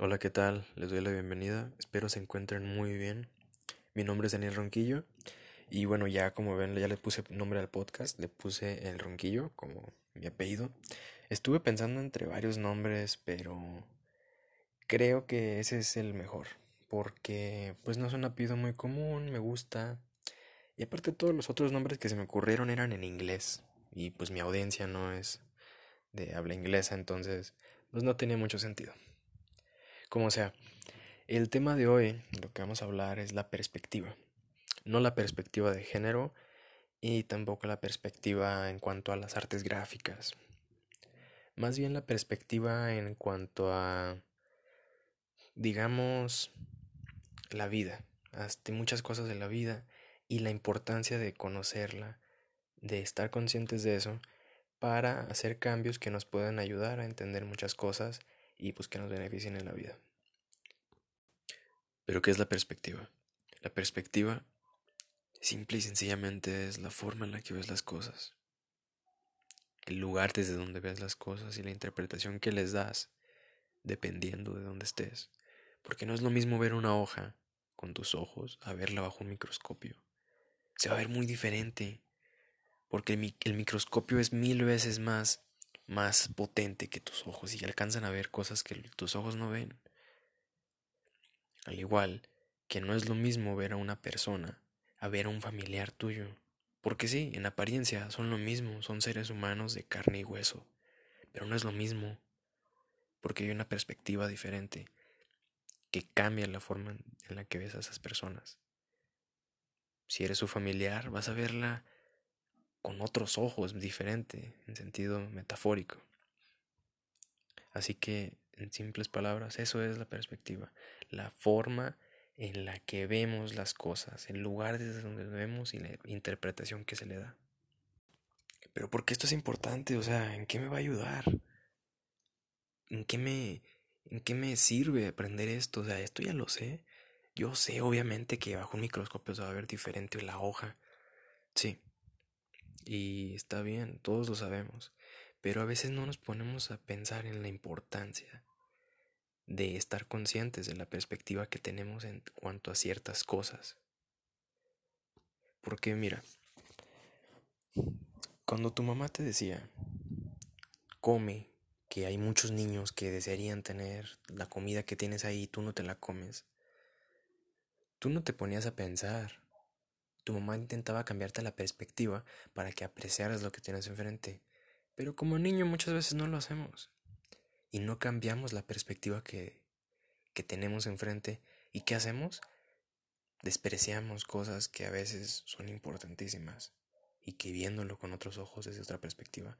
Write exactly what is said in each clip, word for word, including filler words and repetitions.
Hola, ¿qué tal? Les doy la bienvenida, espero se encuentren muy bien. Mi nombre es Daniel Ronquillo y bueno, ya como ven, ya le puse nombre al podcast, le puse el Ronquillo como mi apellido. Estuve pensando entre varios nombres, pero creo que ese es el mejor, porque pues no es un apellido muy común, me gusta. Y aparte todos los otros nombres que se me ocurrieron eran en inglés y pues mi audiencia no es de habla inglesa, entonces pues no tenía mucho sentido. Como sea, el tema de hoy, lo que vamos a hablar es la perspectiva. No la perspectiva de género y tampoco la perspectiva en cuanto a las artes gráficas. Más bien la perspectiva en cuanto a, digamos, la vida, hasta muchas cosas de la vida y la importancia de conocerla, de estar conscientes de eso para hacer cambios que nos puedan ayudar a entender muchas cosas y pues que nos beneficien en la vida. ¿Pero qué es la perspectiva? La perspectiva, simple y sencillamente, es la forma en la que ves las cosas, el lugar desde donde ves las cosas y la interpretación que les das dependiendo de dónde estés. Porque no es lo mismo ver una hoja con tus ojos a verla bajo un microscopio. Se va a ver muy diferente, porque el, mic- el microscopio es mil veces más, más potente que tus ojos y alcanzan a ver cosas que tus ojos no ven. Al igual que no es lo mismo ver a una persona a ver a un familiar tuyo. Porque sí, en apariencia son lo mismo, son seres humanos de carne y hueso, pero no es lo mismo, porque hay una perspectiva diferente que cambia la forma en la que ves a esas personas. Si eres su familiar, vas a verla con otros ojos, diferente, en sentido metafórico. Así que, en simples palabras, eso es la perspectiva, la forma en la que vemos las cosas, el lugar desde donde vemos y la interpretación que se le da. Pero ¿por qué esto es importante? O sea, ¿en qué me va a ayudar? ¿En qué me, en qué me sirve aprender esto? O sea, esto ya lo sé. Yo sé, obviamente, que bajo un microscopio se va a ver diferente la hoja. Sí. Y está bien, todos lo sabemos. Pero a veces no nos ponemos a pensar en la importancia de estar conscientes de la perspectiva que tenemos en cuanto a ciertas cosas. Porque mira, cuando tu mamá te decía, come, que hay muchos niños que desearían tener la comida que tienes ahí y tú no te la comes, tú no te ponías a pensar. Tu mamá intentaba cambiarte la perspectiva para que apreciaras lo que tienes enfrente, pero como niño muchas veces no lo hacemos y no cambiamos la perspectiva que, que tenemos enfrente. ¿Y qué hacemos? Despreciamos cosas que a veces son importantísimas y que viéndolo con otros ojos desde otra perspectiva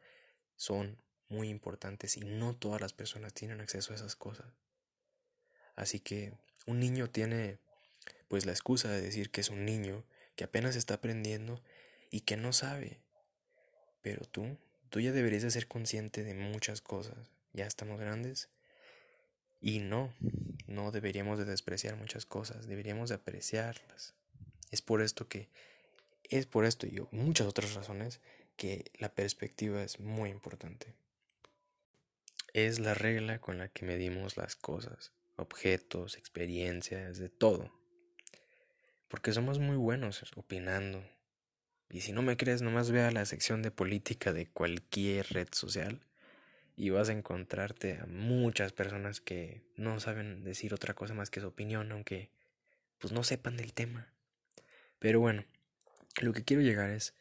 son muy importantes y no todas las personas tienen acceso a esas cosas. Así que un niño tiene pues la excusa de decir que es un niño que apenas está aprendiendo y que no sabe. Pero tú, tú ya deberías de ser consciente de muchas cosas. Ya estamos grandes y no, no deberíamos de despreciar muchas cosas, deberíamos de apreciarlas. Es por esto que, es por esto y muchas otras razones que la perspectiva es muy importante. Es la regla con la que medimos las cosas, objetos, experiencias, de todo. Porque somos muy buenos opinando. Y si no me crees, nomás ve a la sección de política de cualquier red social y vas a encontrarte a muchas personas que no saben decir otra cosa más que su opinión, aunque pues no sepan del tema. Pero bueno, lo que quiero llegar es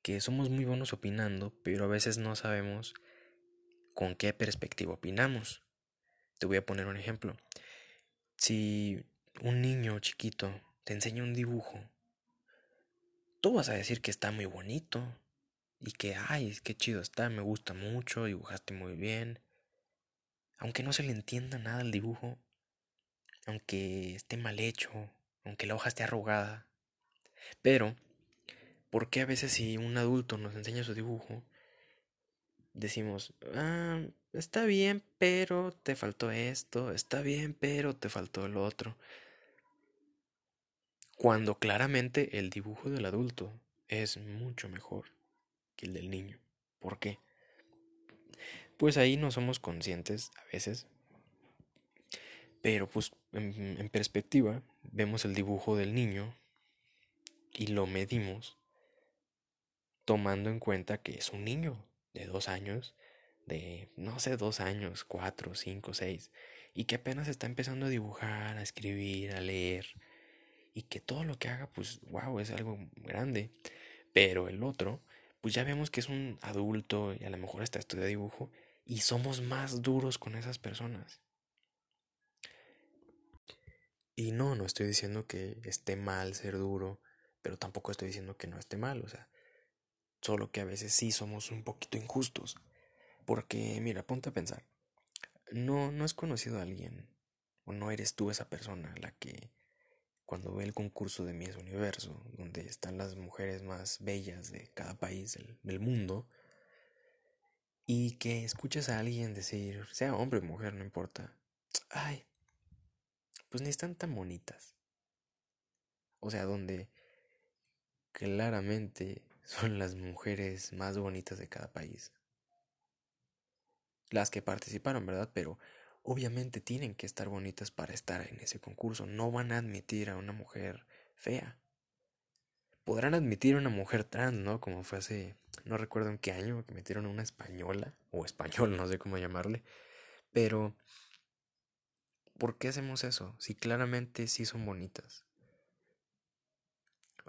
que somos muy buenos opinando, pero a veces no sabemos con qué perspectiva opinamos. Te voy a poner un ejemplo. Si un niño chiquito te enseña un dibujo, tú vas a decir que está muy bonito y que, ay, qué chido está, me gusta mucho, dibujaste muy bien. Aunque no se le entienda nada al dibujo, aunque esté mal hecho, aunque la hoja esté arrugada. Pero ¿por qué a veces si un adulto nos enseña su dibujo, decimos, ah, está bien, pero te faltó esto, está bien, pero te faltó el otro? Cuando claramente el dibujo del adulto es mucho mejor que el del niño. ¿Por qué? Pues ahí no somos conscientes a veces Pero pues en, en perspectiva vemos el dibujo del niño y lo medimos tomando en cuenta que es un niño de dos años, de no sé, dos años, cuatro, cinco, seis, y que apenas está empezando a dibujar, a escribir, a leer, y que todo lo que haga, pues, wow, es algo grande. Pero el otro, pues ya vemos que es un adulto y a lo mejor hasta estudia dibujo, y somos más duros con esas personas. Y no, no estoy diciendo que esté mal ser duro, pero tampoco estoy diciendo que no esté mal, o sea, solo que a veces sí somos un poquito injustos. Porque, mira, ponte a pensar, no, no has conocido a alguien, o no eres tú esa persona la que, cuando ve el concurso de Miss Universo, donde están las mujeres más bellas de cada país del, del mundo, y que escuchas a alguien decir, sea hombre o mujer, no importa, ay, pues ni están tan bonitas. O sea, donde claramente son las mujeres más bonitas de cada país las que participaron, ¿verdad? Pero obviamente tienen que estar bonitas para estar en ese concurso. No van a admitir a una mujer fea. Podrán admitir a una mujer trans, ¿no? Como fue hace, no recuerdo en qué año, que metieron a una española, o español, no sé cómo llamarle. Pero, ¿por qué hacemos eso? Si claramente sí son bonitas.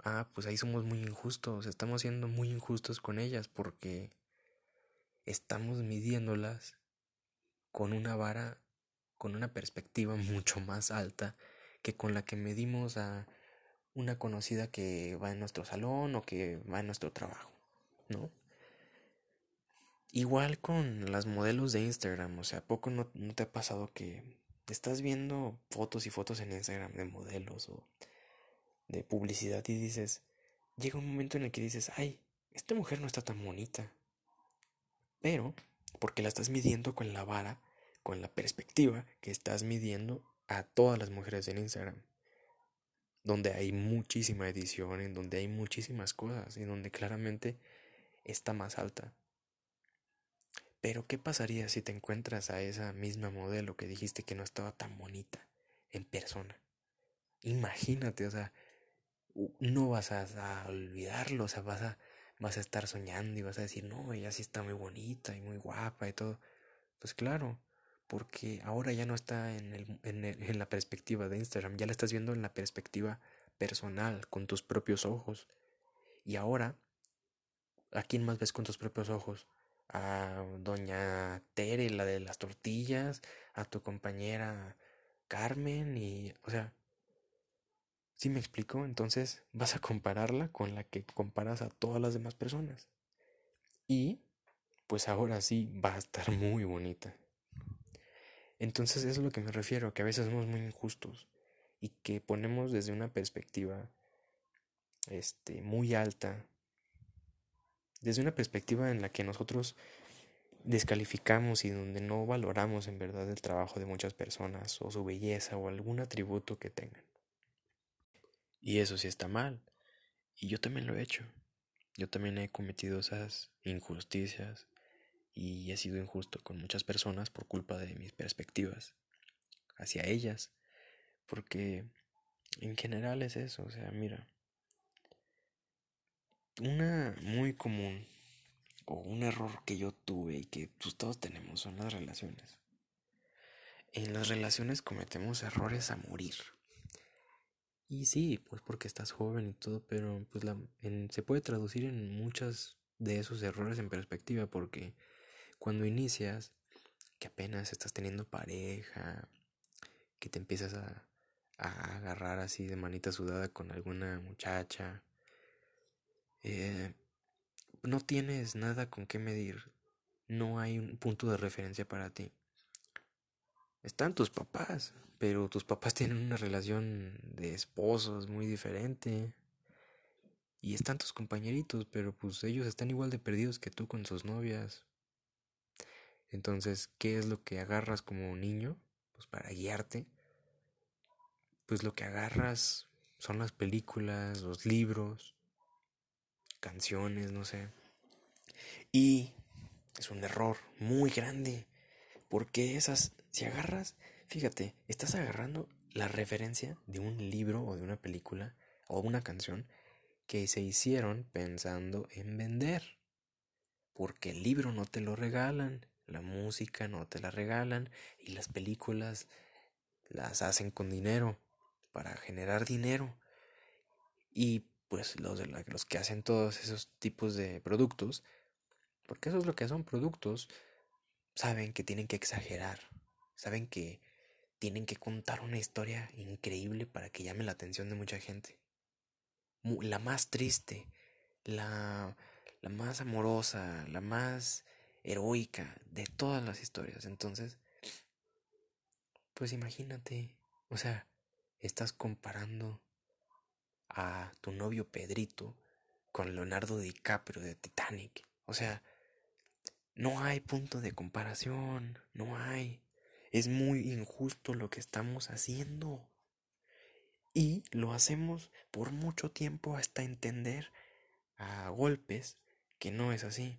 Ah, pues ahí somos muy injustos, estamos siendo muy injustos con ellas porque estamos midiéndolas con una vara, con una perspectiva mucho más alta que con la que medimos a una conocida que va en nuestro salón o que va en nuestro trabajo, ¿no? Igual con las modelos de Instagram, o sea, ¿a poco no, no te ha pasado que estás viendo fotos y fotos en Instagram de modelos o de publicidad y dices, llega un momento en el que dices, ay, esta mujer no está tan bonita? Pero porque la estás midiendo con la vara, con la perspectiva que estás midiendo a todas las mujeres en Instagram. Donde hay muchísima edición, en donde hay muchísimas cosas y donde claramente está más alta. Pero ¿qué pasaría si te encuentras a esa misma modelo que dijiste que no estaba tan bonita en persona? Imagínate, o sea, no vas a, a olvidarlo, o sea, vas a... vas a estar soñando y vas a decir, no, ella sí está muy bonita y muy guapa y todo. Pues claro, porque ahora ya no está en, el, en, el, en la perspectiva de Instagram, ya la estás viendo en la perspectiva personal, con tus propios ojos. Y ahora, ¿a quién más ves con tus propios ojos? A doña Tere, la de las tortillas, a tu compañera Carmen y, o sea... ¿Sí me explico? Entonces vas a compararla con la que comparas a todas las demás personas. Y pues ahora sí va a estar muy bonita. Entonces es a lo que me refiero, que a veces somos muy injustos y que ponemos desde una perspectiva este, muy alta, desde una perspectiva en la que nosotros descalificamos y donde no valoramos en verdad el trabajo de muchas personas o su belleza o algún atributo que tengan. Y eso sí está mal. Y yo también lo he hecho. Yo también he cometido esas injusticias. Y he sido injusto con muchas personas por culpa de mis perspectivas hacia ellas. Porque en general es eso. O sea, mira. Una muy común o un error que yo tuve y que pues, todos tenemos son las relaciones. En las relaciones cometemos errores a morir. Y sí, pues porque estás joven y todo, pero pues la, en, se puede traducir en muchos de esos errores en perspectiva, porque cuando inicias, que apenas estás teniendo pareja, que te empiezas a, a agarrar así de manita sudada con alguna muchacha, eh, no tienes nada con qué medir, no hay un punto de referencia para ti. Están tus papás, pero tus papás tienen una relación de esposos muy diferente. Y están tus compañeritos, pero pues ellos están igual de perdidos que tú con sus novias. Entonces, ¿qué es lo que agarras como niño? Pues para guiarte. Pues lo que agarras son las películas, los libros, canciones, no sé. Y es un error muy grande. Porque esas, si agarras Fíjate, estás agarrando la referencia de un libro o de una película o una canción que se hicieron pensando en vender. Porque el libro no te lo regalan, la música no te la regalan y las películas las hacen con dinero, para generar dinero. Y pues los, de la, los que hacen todos esos tipos de productos, porque eso es lo que son productos, saben que tienen que exagerar, saben que tienen que contar una historia increíble para que llame la atención de mucha gente. La más triste, la, la más amorosa, la más heroica de todas las historias. Entonces, pues imagínate, o sea, estás comparando a tu novio Pedrito con Leonardo DiCaprio de Titanic. O sea, no hay punto de comparación, no hay. Es muy injusto lo que estamos haciendo. Y lo hacemos por mucho tiempo hasta entender a golpes que no es así.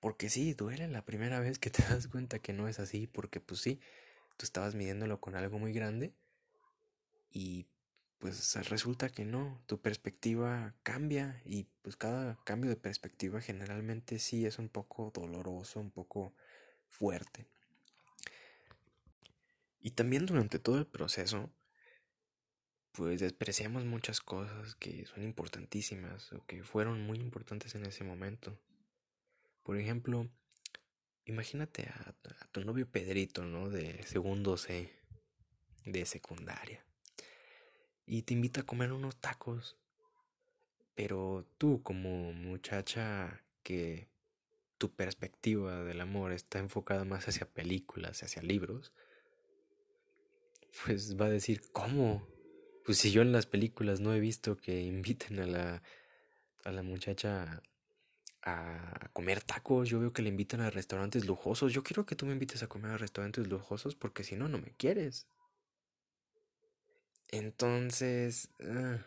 Porque sí, duele la primera vez que te das cuenta que no es así, porque pues sí, tú estabas midiéndolo con algo muy grande y pues resulta que no, tu perspectiva cambia y pues cada cambio de perspectiva generalmente sí es un poco doloroso, un poco fuerte. Y también durante todo el proceso, pues despreciamos muchas cosas que son importantísimas o que fueron muy importantes en ese momento. Por ejemplo, imagínate a, a tu novio Pedrito, ¿no? De segundo C, de secundaria. Y te invita a comer unos tacos. Pero tú, como muchacha que tu perspectiva del amor está enfocada más hacia películas, hacia libros, pues va a decir, ¿cómo? Pues si yo en las películas no he visto que inviten a la, a la muchacha a comer tacos, yo veo que le invitan a restaurantes lujosos, yo quiero que tú me invites a comer a restaurantes lujosos porque si no, no me quieres. Entonces, ah,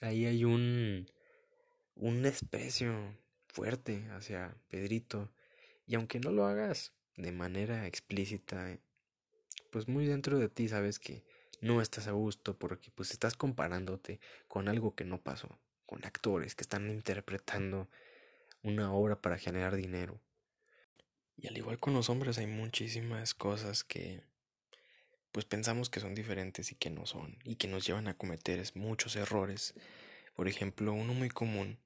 ahí hay un, un desprecio fuerte hacia Pedrito. Y aunque no lo hagas de manera explícita, pues muy dentro de ti sabes que no estás a gusto porque pues estás comparándote con algo que no pasó, con actores que están interpretando una obra para generar dinero. Y al igual con los hombres hay muchísimas cosas que pues pensamos que son diferentes y que no son, y que nos llevan a cometer muchos errores. Por ejemplo, uno muy común,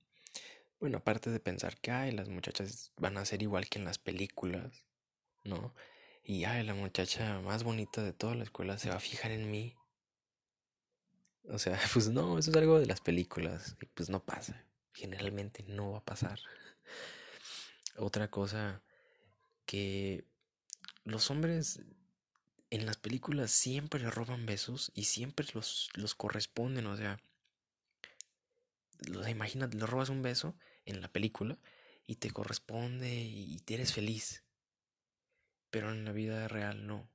bueno, aparte de pensar que ay, las muchachas van a ser igual que en las películas, ¿no? Y ay, la muchacha más bonita de toda la escuela se va a fijar en mí. O sea, pues no, eso es algo de las películas, y pues no pasa, generalmente no va a pasar. Otra cosa, que los hombres en las películas siempre les roban besos y siempre los, los corresponden, o sea, los, imagínate, le robas un beso en la película y te corresponde y te eres feliz, pero en la vida real no.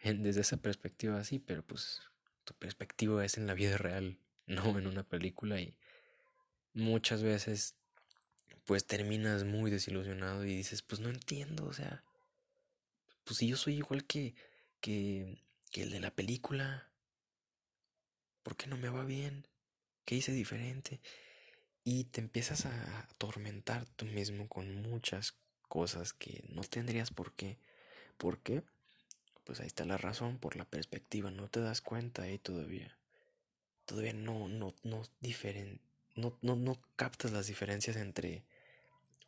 En, desde esa perspectiva sí, pero pues tu perspectiva es en la vida real, no en una película, y muchas veces pues terminas muy desilusionado y dices, pues no entiendo, o sea, pues si yo soy igual que, que, que el de la película, ¿por qué no me va bien? ¿Qué hice diferente? Y te empiezas a atormentar tú mismo con muchas cosas que no tendrías por qué. ¿Por qué? Pues ahí está la razón, por la perspectiva. No te das cuenta ahí todavía. Todavía no, no, no, diferen, no, no, no captas las diferencias entre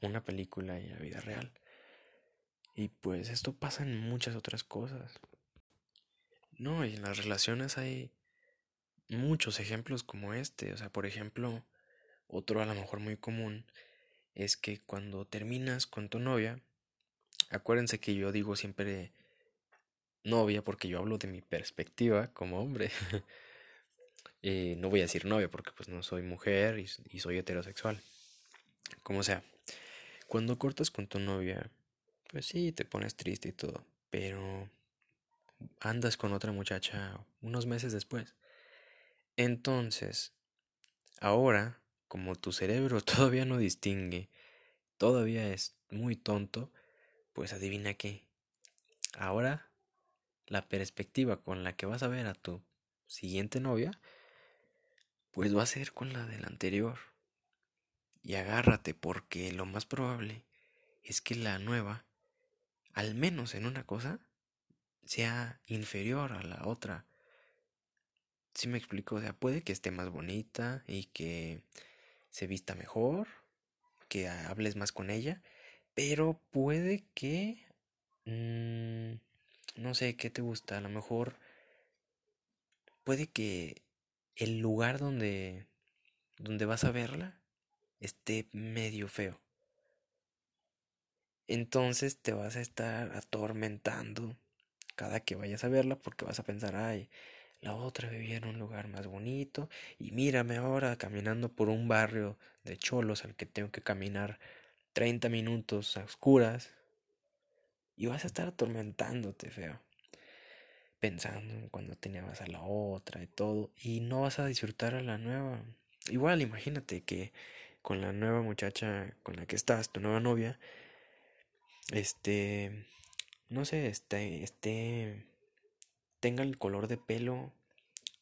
una película y la vida real. Y pues esto pasa en muchas otras cosas. No, y en las relaciones hay muchos ejemplos como este. O sea, por ejemplo, otro a lo mejor muy común es que cuando terminas con tu novia, acuérdense que yo digo siempre novia porque yo hablo de mi perspectiva como hombre. eh, no voy a decir novia porque pues no soy mujer y, y soy heterosexual. Como sea, cuando cortas con tu novia, pues sí, te pones triste y todo, pero andas con otra muchacha unos meses después. Entonces, ahora, como tu cerebro todavía no distingue, todavía es muy tonto, pues adivina qué. Ahora, la perspectiva con la que vas a ver a tu siguiente novia, pues va a ser con la del anterior. Y agárrate, porque lo más probable es que la nueva, al menos en una cosa, sea inferior a la otra. ¿Sí me explico? O sea, puede que esté más bonita y que se vista mejor, que hables más con ella, pero puede que, mmm, no sé, ¿qué te gusta? A lo mejor puede que el lugar donde, donde vas a verla esté medio feo. Entonces te vas a estar atormentando cada que vayas a verla, porque vas a pensar, ay, la otra vivía en un lugar más bonito y mírame ahora caminando por un barrio de cholos al que tengo que caminar treinta minutos a oscuras. Y vas a estar atormentándote feo, pensando en cuando tenías a la otra y todo, y no vas a disfrutar a la nueva. Igual imagínate que con la nueva muchacha con la que estás, tu nueva novia, este, no sé, este, este... tenga el color de pelo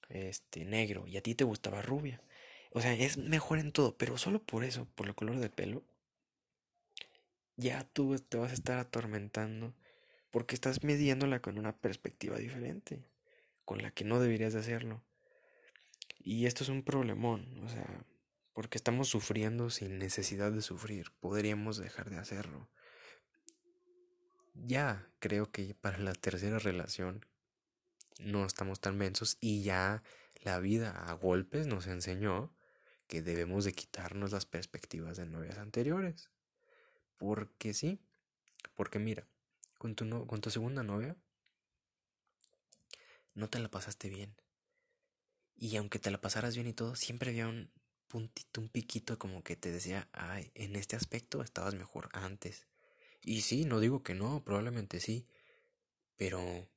este negro y a ti te gustaba rubia. O sea, es mejor en todo, pero solo por eso, por el color de pelo, ya tú te vas a estar atormentando porque estás midiéndola con una perspectiva diferente, con la que no deberías de hacerlo. Y esto es un problemón, o sea, porque estamos sufriendo sin necesidad de sufrir. Podríamos dejar de hacerlo. Ya creo que para la tercera relación no estamos tan mensos, y ya la vida a golpes nos enseñó que debemos de quitarnos las perspectivas de novias anteriores. Porque sí, porque mira, con tu, no, con tu segunda novia no te la pasaste bien. Y aunque te la pasaras bien y todo, siempre había un puntito, un piquito como que te decía, ay, en este aspecto estabas mejor antes. Y sí, no digo que no, probablemente sí, pero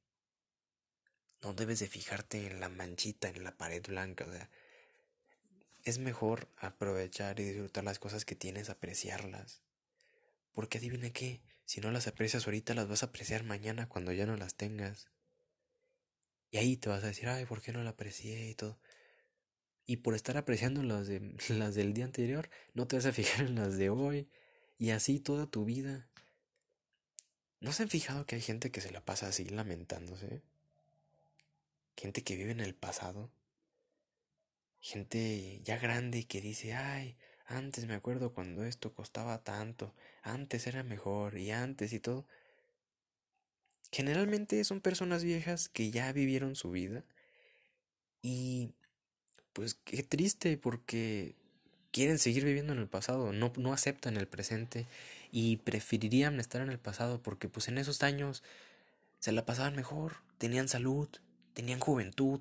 no debes de fijarte en la manchita, en la pared blanca. O sea, es mejor aprovechar y disfrutar las cosas que tienes, apreciarlas. Porque adivina qué, si no las aprecias ahorita, las vas a apreciar mañana cuando ya no las tengas. Y ahí te vas a decir, ay, ¿por qué no la aprecié? Y todo. Y por estar apreciando las, de, las del día anterior, no te vas a fijar en las de hoy. Y así toda tu vida. ¿No se han fijado que hay gente que se la pasa así lamentándose? Gente que vive en el pasado, gente ya grande que dice, ay, antes me acuerdo cuando esto costaba tanto, antes era mejor y antes y todo. Generalmente son personas viejas que ya vivieron su vida y pues qué triste, porque quieren seguir viviendo en el pasado, no, no aceptan el presente y preferirían estar en el pasado porque pues en esos años se la pasaban mejor, tenían salud, tenían juventud,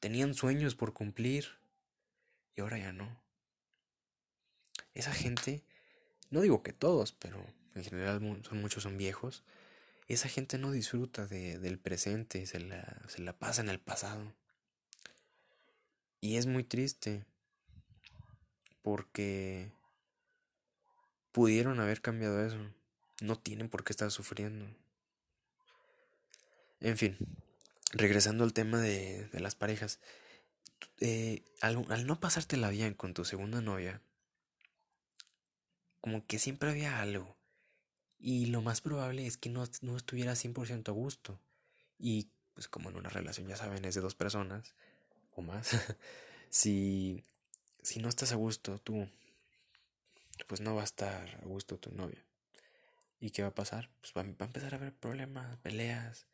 tenían sueños por cumplir, y ahora ya no. Esa gente, no digo que todos, pero en general son muchos, son viejos. Esa gente no disfruta de, del presente, se la, se la pasa en el pasado. Y es muy triste, porque pudieron haber cambiado eso. No tienen por qué estar sufriendo. En fin, regresando al tema de, de las parejas, eh, al, al no pasártela bien con tu segunda novia, como que siempre había algo. Y lo más probable es que no, no estuvieras cien por ciento a gusto. Y pues como en una relación, ya saben, es de dos personas o más. si, si no estás a gusto tú, pues no va a estar a gusto tu novia. ¿Y qué va a pasar? Pues va, va a empezar a haber problemas, peleas.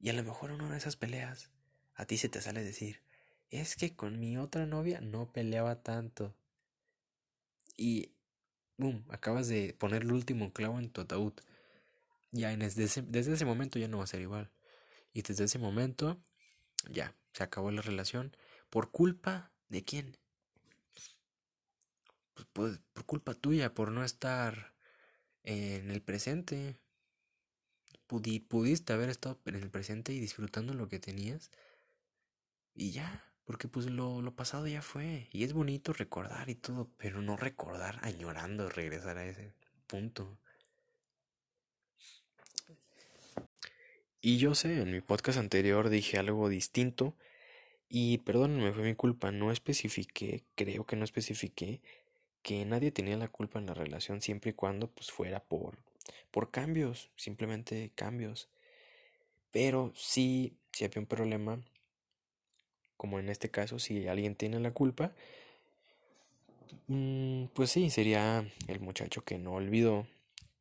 Y a lo mejor en una de esas peleas a ti se te sale decir, es que con mi otra novia no peleaba tanto. Y boom, acabas de poner el último clavo en tu ataúd. Ya desde ese, desde ese momento ya no va a ser igual. Y desde ese momento ya se acabó la relación. ¿Por culpa de quién? Pues, pues por culpa tuya, por no estar en el presente. Pudiste haber estado en el presente y disfrutando lo que tenías. Y ya, porque pues lo, lo pasado ya fue. Y es bonito recordar y todo, pero no recordar añorando regresar a ese punto. Y yo sé, en mi podcast anterior dije algo distinto y perdónenme, fue mi culpa, no especifiqué, creo que no especifiqué que nadie tenía la culpa en la relación siempre y cuando pues fuera por, por cambios, simplemente cambios. Pero sí, si había un problema, como en este caso, si alguien tiene la culpa, pues sí, sería el muchacho que no olvidó,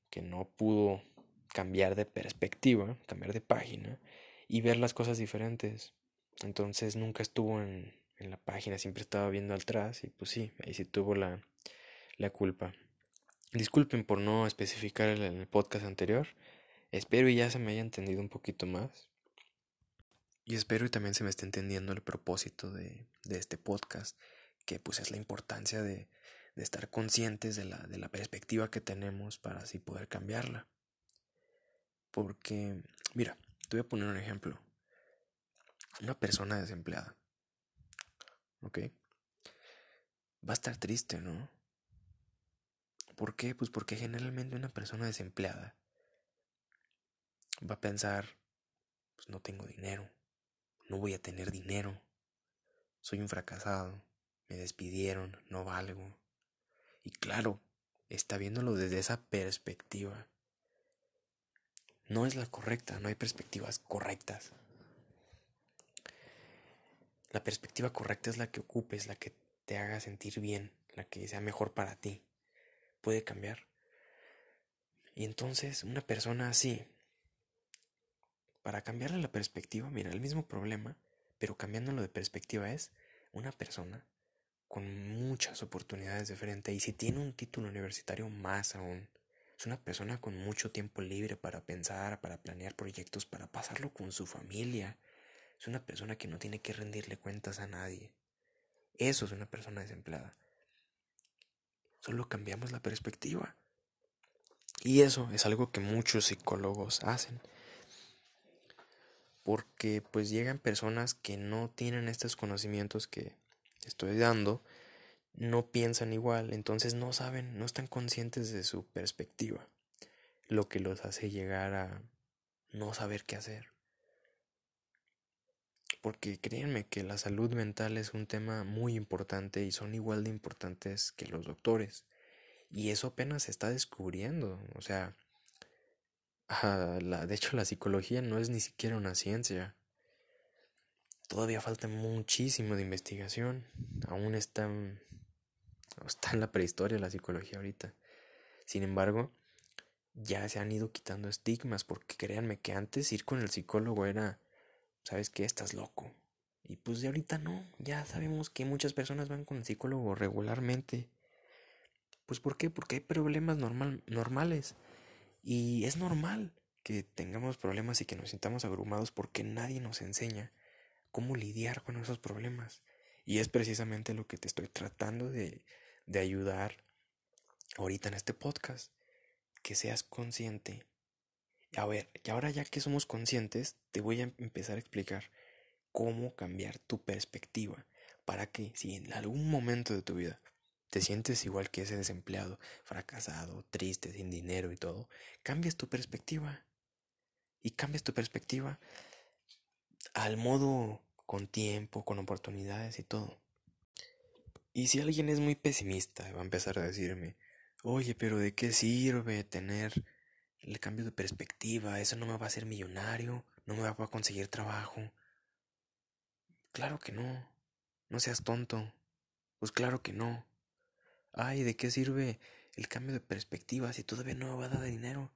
que no pudo cambiar de perspectiva, cambiar de página y ver las cosas diferentes. Entonces nunca estuvo en, en la página, siempre estaba viendo atrás y pues sí, ahí sí tuvo la, la culpa. Disculpen por no especificar el, el podcast anterior, espero y ya se me haya entendido un poquito más. Y espero y también se me esté entendiendo el propósito de, de este podcast, que pues es la importancia de, de estar conscientes de la, de la perspectiva que tenemos para así poder cambiarla. Porque, mira, te voy a poner un ejemplo. Una persona desempleada, ¿ok? Va a estar triste, ¿no? ¿Por qué? Pues porque generalmente una persona desempleada va a pensar, pues no tengo dinero. No voy a tener dinero, soy un fracasado, me despidieron, no valgo. Y claro, está viéndolo desde esa perspectiva. No es la correcta, no hay perspectivas correctas. La perspectiva correcta es la que ocupes, la que te haga sentir bien, la que sea mejor para ti. Puede cambiar. Y entonces una persona así, para cambiarle la perspectiva, mira, el mismo problema, pero cambiándolo de perspectiva, es una persona con muchas oportunidades de frente. Y si tiene un título universitario, más aún. Es una persona con mucho tiempo libre para pensar, para planear proyectos, para pasarlo con su familia. Es una persona que no tiene que rendirle cuentas a nadie. Eso es una persona desempleada. Solo cambiamos la perspectiva. Y eso es algo que muchos psicólogos hacen. Porque pues llegan personas que no tienen estos conocimientos que estoy dando, no piensan igual, entonces no saben, no están conscientes de su perspectiva, lo que los hace llegar a no saber qué hacer. Porque créanme que la salud mental es un tema muy importante y son igual de importantes que los doctores. Y eso apenas se está descubriendo, o sea... Ah, la, de hecho la psicología no es ni siquiera una ciencia. Todavía falta muchísimo de investigación. Aún está, está en la prehistoria la psicología ahorita. Sin embargo, ya se han ido quitando estigmas, porque créanme que antes ir con el psicólogo era, ¿sabes qué? Estás loco. Y pues de ahorita no, ya sabemos que muchas personas van con el psicólogo regularmente. Pues ¿por qué? Porque hay problemas normal, normales. Y es normal que tengamos problemas y que nos sintamos abrumados, porque nadie nos enseña cómo lidiar con esos problemas. Y es precisamente lo que te estoy tratando de, de ayudar ahorita en este podcast, que seas consciente. A ver, y ahora ya que somos conscientes, te voy a empezar a explicar cómo cambiar tu perspectiva, para que si en algún momento de tu vida te sientes igual que ese desempleado, fracasado, triste, sin dinero y todo, cambias tu perspectiva. Y cambias tu perspectiva al modo con tiempo, con oportunidades y todo. Y si alguien es muy pesimista, va a empezar a decirme, oye, pero ¿de qué sirve tener el cambio de perspectiva? Eso no me va a hacer millonario, no me va a conseguir trabajo. Claro que no, no seas tonto, pues claro que no. Ay, ¿de qué sirve el cambio de perspectiva si todavía no me va a dar dinero?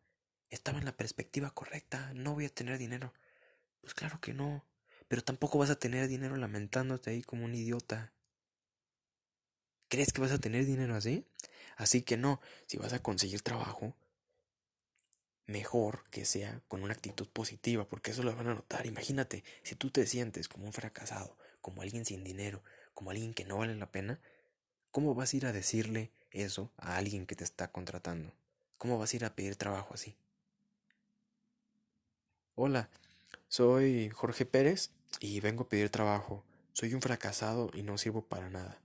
Estaba en la perspectiva correcta, no voy a tener dinero. Pues claro que no, pero tampoco vas a tener dinero lamentándote ahí como un idiota. ¿Crees que vas a tener dinero así? Así que no, si vas a conseguir trabajo, mejor que sea con una actitud positiva, porque eso lo van a notar. Imagínate, si tú te sientes como un fracasado, como alguien sin dinero, como alguien que no vale la pena, ¿cómo vas a ir a decirle eso a alguien que te está contratando? ¿Cómo vas a ir a pedir trabajo así? Hola, soy Jorge Pérez y vengo a pedir trabajo. Soy un fracasado y no sirvo para nada.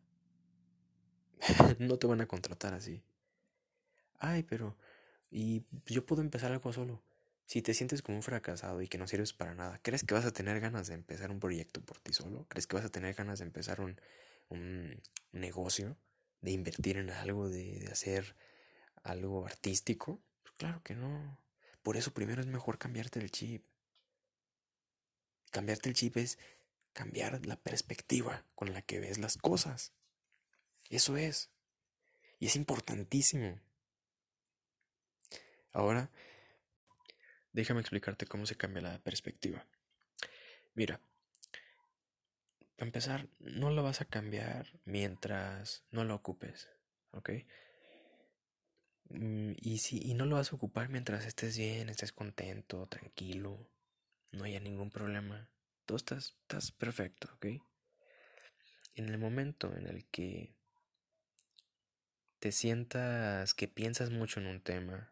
No te van a contratar así. Ay, pero... y yo puedo empezar algo solo. Si te sientes como un fracasado y que no sirves para nada, ¿crees que vas a tener ganas de empezar un proyecto por ti solo? ¿Crees que vas a tener ganas de empezar un, un negocio? ¿De invertir en algo? De, de hacer algo artístico? Pues claro que no. Por eso primero es mejor cambiarte el chip. Cambiarte el chip es cambiar la perspectiva con la que ves las cosas. Eso es. Y es importantísimo. Ahora, déjame explicarte cómo se cambia la perspectiva. Mira, para empezar, no lo vas a cambiar mientras no lo ocupes, ¿ok? Y, si, y no lo vas a ocupar mientras estés bien, estés contento, tranquilo, no haya ningún problema. Tú estás, estás perfecto, ¿ok? En el momento en el que te sientas que piensas mucho en un tema,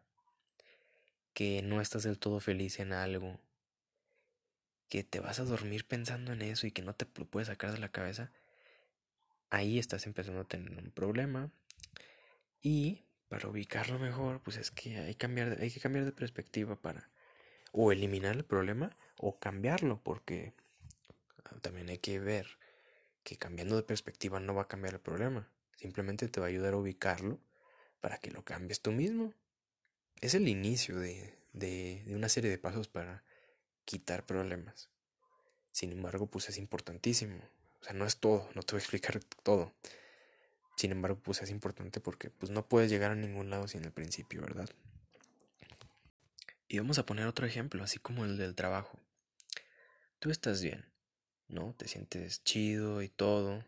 que no estás del todo feliz en algo, que te vas a dormir pensando en eso y que no te lo puedes sacar de la cabeza, ahí estás empezando a tener un problema. Y para ubicarlo mejor, pues es que hay, cambiar, hay que cambiar de perspectiva para o eliminar el problema o cambiarlo, porque también hay que ver que cambiando de perspectiva no va a cambiar el problema, simplemente te va a ayudar a ubicarlo para que lo cambies tú mismo. Es el inicio de, de, de una serie de pasos para quitar problemas. Sin embargo, pues es importantísimo. O sea, no es todo, no te voy a explicar todo. Sin embargo, pues es importante porque pues, no puedes llegar a ningún lado sin el principio, ¿verdad? Y vamos a poner otro ejemplo, así como el del trabajo. Tú estás bien, ¿no? Te sientes chido y todo.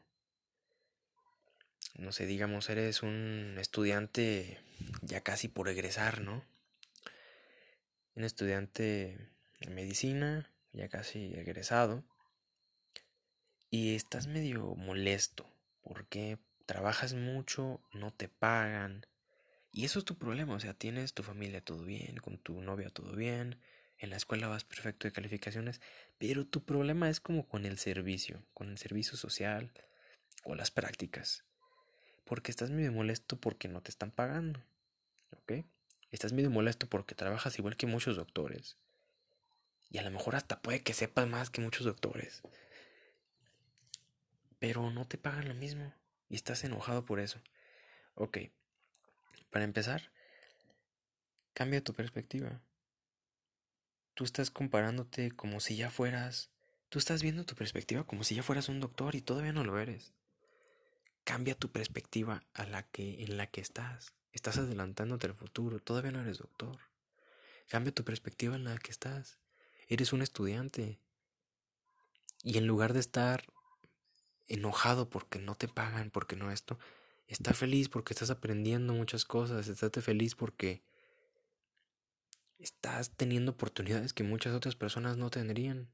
No sé, digamos, eres un estudiante ya casi por egresar, ¿no? Un estudiante de medicina, ya casi egresado. Y estás medio molesto, porque trabajas mucho, no te pagan. Y eso es tu problema, o sea, tienes tu familia todo bien, con tu novia todo bien, en la escuela vas perfecto de calificaciones, pero tu problema es como con el servicio, con el servicio social o las prácticas. Porque estás medio molesto porque no te están pagando, ¿ok? Estás medio molesto porque trabajas igual que muchos doctores. Y a lo mejor hasta puede que sepas más que muchos doctores. Pero no te pagan lo mismo. Y estás enojado por eso. Ok, para empezar, cambia tu perspectiva. Tú estás comparándote como si ya fueras... Tú estás viendo tu perspectiva como si ya fueras un doctor y todavía no lo eres. Cambia tu perspectiva a la que, en la que estás. Estás adelantándote al futuro. Todavía no eres doctor. Cambia tu perspectiva en la que estás. Eres un estudiante. Y en lugar de estar enojado porque no te pagan, porque no esto, está feliz porque estás aprendiendo muchas cosas. Estate feliz porque estás teniendo oportunidades que muchas otras personas no tendrían.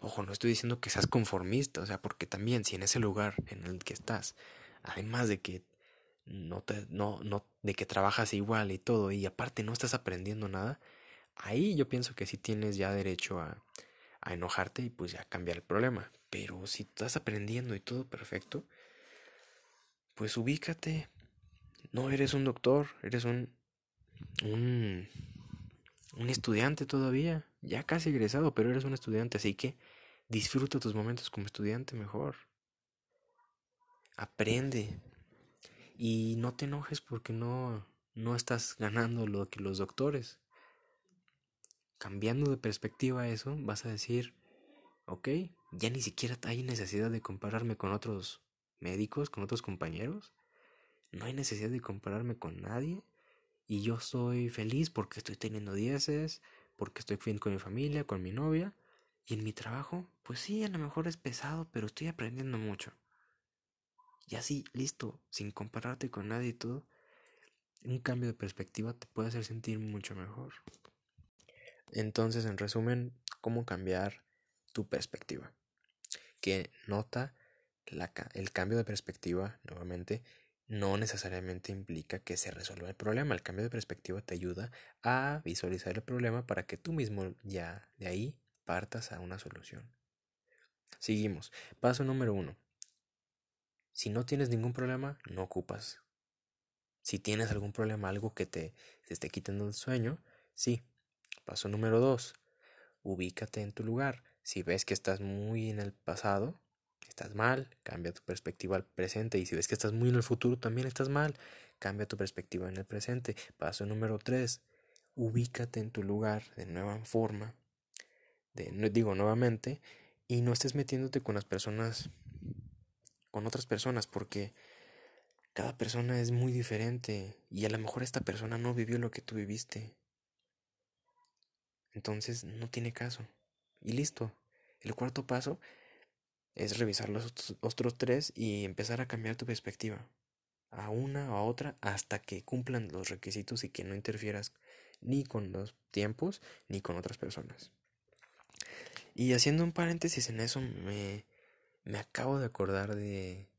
Ojo, no estoy diciendo que seas conformista, o sea, porque también si en ese lugar en el que estás, además de que no te, no, no, de que trabajas igual y todo, y aparte no estás aprendiendo nada, ahí yo pienso que sí tienes ya derecho a, a enojarte y pues ya cambiar el problema. Pero si estás aprendiendo y todo perfecto, pues ubícate. No eres un doctor, eres un, un, un estudiante todavía. Ya casi egresado, pero eres un estudiante, así que disfruta tus momentos como estudiante mejor. Aprende. Y no te enojes porque no, no estás ganando lo que los doctores. Cambiando de perspectiva a eso, vas a decir, ok, ya ni siquiera hay necesidad de compararme con otros médicos, con otros compañeros. No hay necesidad de compararme con nadie. Y yo soy feliz porque estoy teniendo dieces, porque estoy bien con mi familia, con mi novia. Y en mi trabajo, pues sí, a lo mejor es pesado, pero estoy aprendiendo mucho. Y así, listo, sin compararte con nadie y todo, un cambio de perspectiva te puede hacer sentir mucho mejor. Entonces, en resumen, ¿cómo cambiar tu perspectiva? Que nota la, el cambio de perspectiva, nuevamente, no necesariamente implica que se resuelva el problema. El cambio de perspectiva te ayuda a visualizar el problema para que tú mismo ya de ahí partas a una solución. Seguimos. Paso número uno. Si no tienes ningún problema, no ocupas Si tienes algún problema, algo que te, te esté quitando el sueño, sí. Paso número dos, ubícate en tu lugar. Si ves que estás muy en el pasado, estás mal, cambia tu perspectiva al presente. Y si ves que estás muy en el futuro, también estás mal, cambia tu perspectiva en el presente. Paso número tres, ubícate en tu lugar de nueva forma, de, no, digo nuevamente, y no estés metiéndote con las personas, con otras personas, porque cada persona es muy diferente y a lo mejor esta persona no vivió lo que tú viviste. Entonces no tiene caso. Y listo. El cuarto paso es revisar los otros tres y empezar a cambiar tu perspectiva a una o a otra hasta que cumplan los requisitos y que no interfieras ni con los tiempos ni con otras personas. Y haciendo un paréntesis en eso, me, me acabo de acordar de,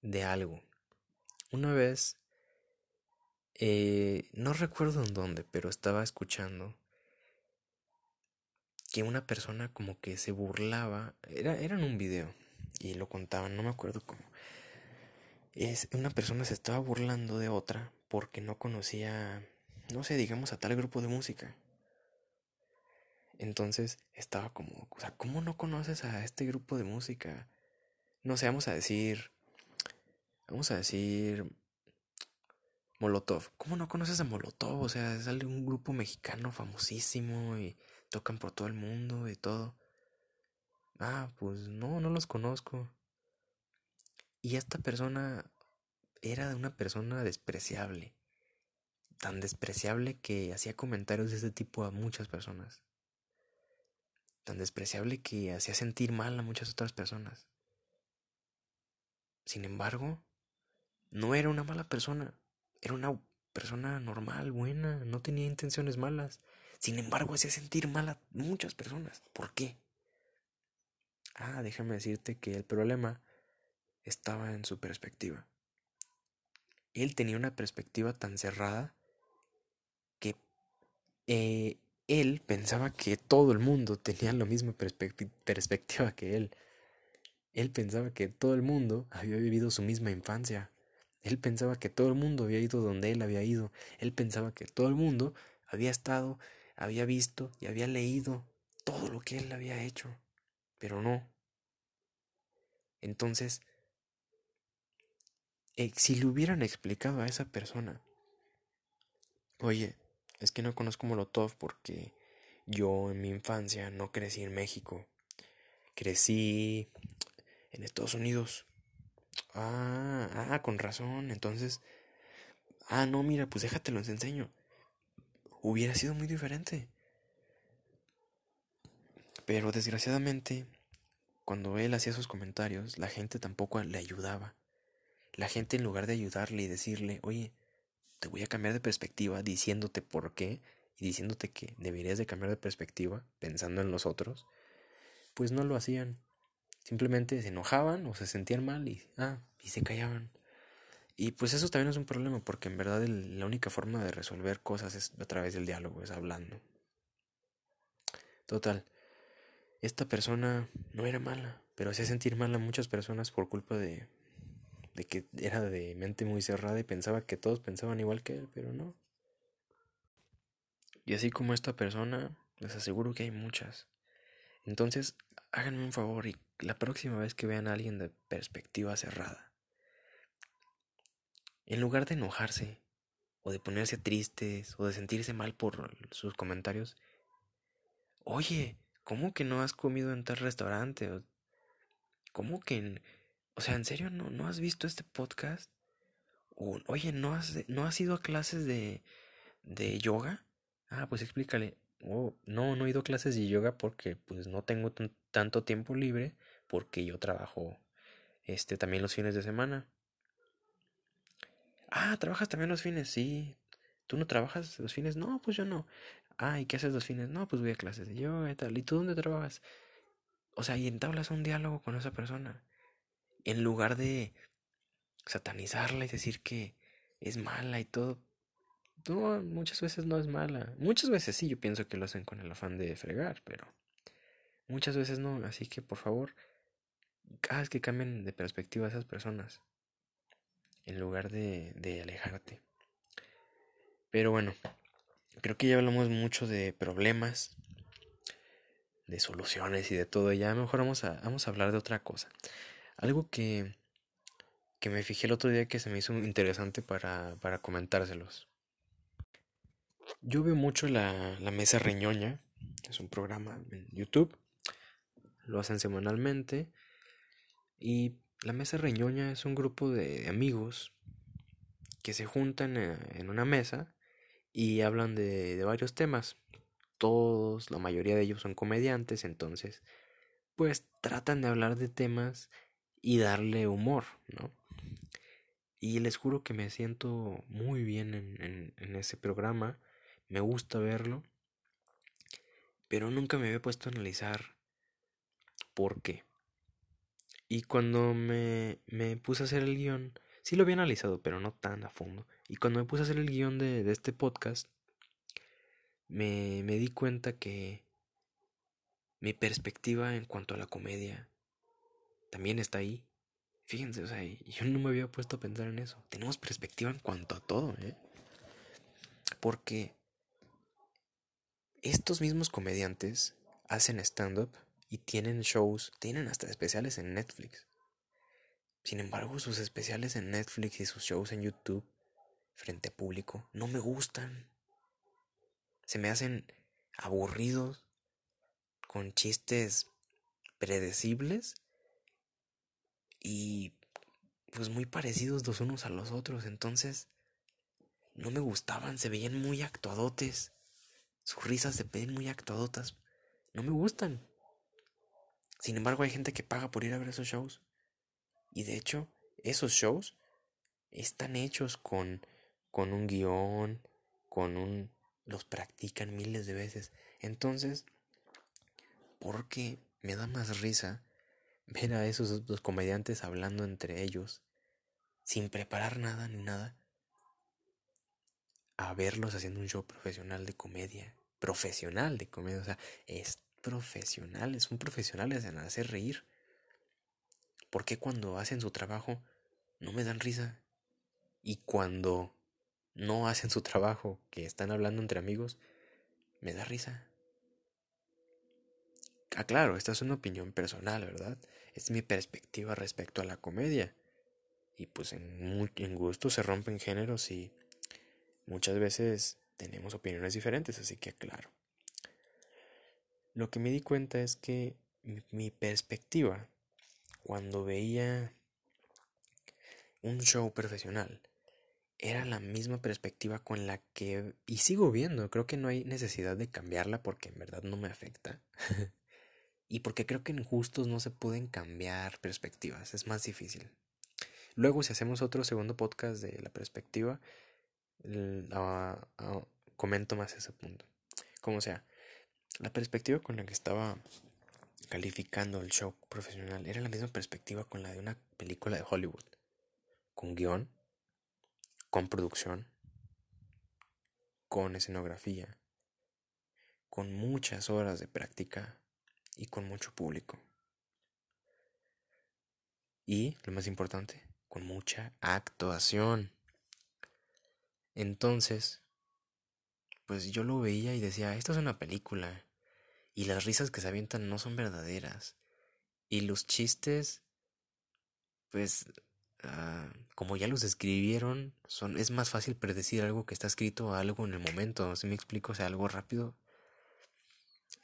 de algo. Una vez, eh, no recuerdo en dónde, pero estaba escuchando que una persona como que se burlaba, era, era en un video y lo contaban, no me acuerdo cómo. Es, una persona se estaba burlando de otra porque no conocía, no sé, digamos a tal grupo de música. Entonces estaba como, o sea, ¿cómo no conoces a este grupo de música? No sé, vamos a decir, vamos a decir Molotov. ¿Cómo no conoces a Molotov? O sea, sale un grupo mexicano famosísimo y tocan por todo el mundo y todo. Ah, pues no, no los conozco. Y esta persona era una persona despreciable. Tan despreciable que hacía comentarios de este tipo a muchas personas. Tan despreciable que hacía sentir mal a muchas otras personas. Sin embargo, no era una mala persona. Era una persona normal, buena, no tenía intenciones malas. Sin embargo, hacía sentir mal a muchas personas. ¿Por qué? Ah, déjame decirte que el problema estaba en su perspectiva. Él tenía una perspectiva tan cerrada que eh, él pensaba que todo el mundo tenía la misma perspecti- perspectiva que él. Él pensaba que todo el mundo había vivido su misma infancia. Él pensaba que todo el mundo había ido donde él había ido. Él pensaba que todo el mundo había estado, había visto y había leído todo lo que él había hecho, pero no. Entonces, si le hubieran explicado a esa persona, oye, es que no conozco Molotov porque yo en mi infancia no crecí en México, crecí en Estados Unidos. Ah, ah, con razón, entonces, ah, no, mira, pues déjatelo, te enseño. Hubiera sido muy diferente. Pero desgraciadamente, cuando él hacía sus comentarios, la gente tampoco le ayudaba. La gente, en lugar de ayudarle y decirle, oye, te voy a cambiar de perspectiva, diciéndote por qué, y diciéndote que deberías de cambiar de perspectiva, pensando en los otros, pues no lo hacían. Simplemente se enojaban o se sentían mal y, ah, y se callaban. Y pues eso también es un problema, porque en verdad el, la única forma de resolver cosas es a través del diálogo, es hablando. Total, esta persona no era mala, pero hacía sentir mal a muchas personas por culpa de, de que era de mente muy cerrada y pensaba que todos pensaban igual que él, pero no. Y así como esta persona, les aseguro que hay muchas. Entonces, háganme un favor y la próxima vez que vean a alguien de perspectiva cerrada, en lugar de enojarse, o de ponerse tristes, o de sentirse mal por sus comentarios, oye, ¿cómo que no has comido en tal restaurante? ¿Cómo que, o sea, en serio, no, no has visto este podcast? O, oye, ¿no has, no has ido a clases de, de yoga? Ah, pues explícale. Oh, no, no he ido a clases de yoga porque pues no tengo t- tanto tiempo libre, porque yo trabajo este, también los fines de semana. Ah, ¿trabajas también los fines? Sí. ¿Tú no trabajas los fines? No, pues yo no. Ah, ¿y qué haces los fines? No, pues voy a clases de yoga y tal. ¿Y tú dónde trabajas? O sea, y entablas un diálogo con esa persona. En lugar de satanizarla y decir que es mala y todo. No, muchas veces no es mala. Muchas veces sí, yo pienso que lo hacen con el afán de fregar, pero muchas veces no. Así que, por favor, haz que cambien de perspectiva a esas personas. en lugar de, de alejarte. Pero bueno, creo que ya hablamos mucho de problemas, de soluciones y de todo. Ya mejor vamos a, vamos a hablar de otra cosa. Algo que, que me fijé el otro día que se me hizo interesante para, para comentárselos. Yo veo mucho la, la Mesa Reñoña. Es un programa en YouTube. Lo hacen semanalmente. Y la Mesa Reñoña es un grupo de amigos que se juntan en una mesa y hablan de, de varios temas. Todos, la mayoría de ellos son comediantes, entonces pues tratan de hablar de temas y darle humor, ¿no? Y les juro que me siento muy bien en, en, en ese programa. Me gusta verlo, pero nunca me había puesto a analizar por qué. Y cuando me, me puse a hacer el guión, sí lo había analizado, pero no tan a fondo. Y cuando me puse a hacer el guión de, de este podcast, me, me di cuenta que mi perspectiva en cuanto a la comedia también está ahí. Fíjense, o sea, yo no me había puesto a pensar en eso. Tenemos perspectiva en cuanto a todo, ¿eh? Porque estos mismos comediantes hacen stand-up y tienen shows, tienen hasta especiales en Netflix. Sin embargo, sus especiales en Netflix y sus shows en YouTube frente a público no me gustan. Se me hacen aburridos, con chistes predecibles y pues muy parecidos los unos a los otros. Entonces no me gustaban, se veían muy actuadotes. Sus risas se ven muy actuadotas. No me gustan. Sin embargo, hay gente que paga por ir a ver esos shows. Y de hecho, esos shows están hechos con, con un guión, con un... los practican miles de veces. Entonces, ¿por qué me da más risa ver a esos dos comediantes hablando entre ellos, sin preparar nada ni nada, a verlos haciendo un show profesional de comedia? Profesional de comedia, o sea, es profesional, son profesionales en hacer reír. ¿Por qué cuando hacen su trabajo no me dan risa? Y cuando no hacen su trabajo, que están hablando entre amigos, me da risa. Ah, claro, esta es una opinión personal, ¿verdad? Es mi perspectiva respecto a la comedia. Y pues en, en gusto se rompen géneros y muchas veces tenemos opiniones diferentes, así que claro. Lo que me di cuenta es que mi, mi perspectiva, cuando veía un show profesional, era la misma perspectiva con la que... y sigo viendo, creo que no hay necesidad de cambiarla porque en verdad no me afecta. Y porque creo que en gustos no se pueden cambiar perspectivas, es más difícil. Luego, si hacemos otro segundo podcast de la perspectiva, uh, uh, comento más ese punto. Como sea, la perspectiva con la que estaba calificando el show profesional era la misma perspectiva con la de una película de Hollywood. Con guión, con producción, con escenografía, con muchas horas de práctica y con mucho público. Y, lo más importante, con mucha actuación. Entonces, pues yo lo veía y decía, esto es una película. Y las risas que se avientan no son verdaderas. Y los chistes, pues... Uh, como ya los escribieron, son, es más fácil predecir algo que está escrito a algo en el momento, si me explico, o sea, algo rápido.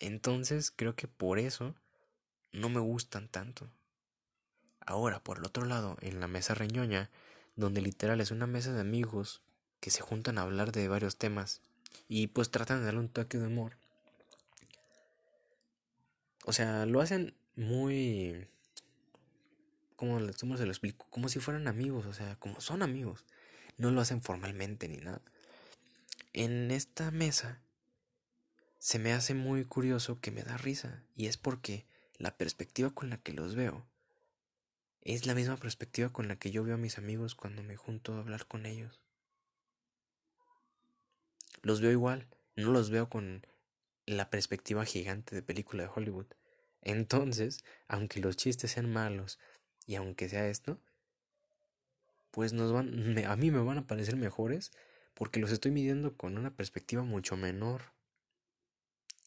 Entonces creo que por eso no me gustan tanto. Ahora, por el otro lado, en la Mesa Reñoña, donde literal es una mesa de amigos que se juntan a hablar de varios temas y pues tratan de darle un toque de humor. O sea, lo hacen muy... Como, como se lo explico, como si fueran amigos, o sea, como son amigos, no lo hacen formalmente ni nada. En esta mesa se me hace muy curioso que me da risa, y es porque la perspectiva con la que los veo es la misma perspectiva con la que yo veo a mis amigos cuando me junto a hablar con ellos. Los veo igual, no los veo con la perspectiva gigante de película de Hollywood. Entonces, aunque los chistes sean malos y aunque sea esto, pues nos van, me, a mí me van a parecer mejores porque los estoy midiendo con una perspectiva mucho menor.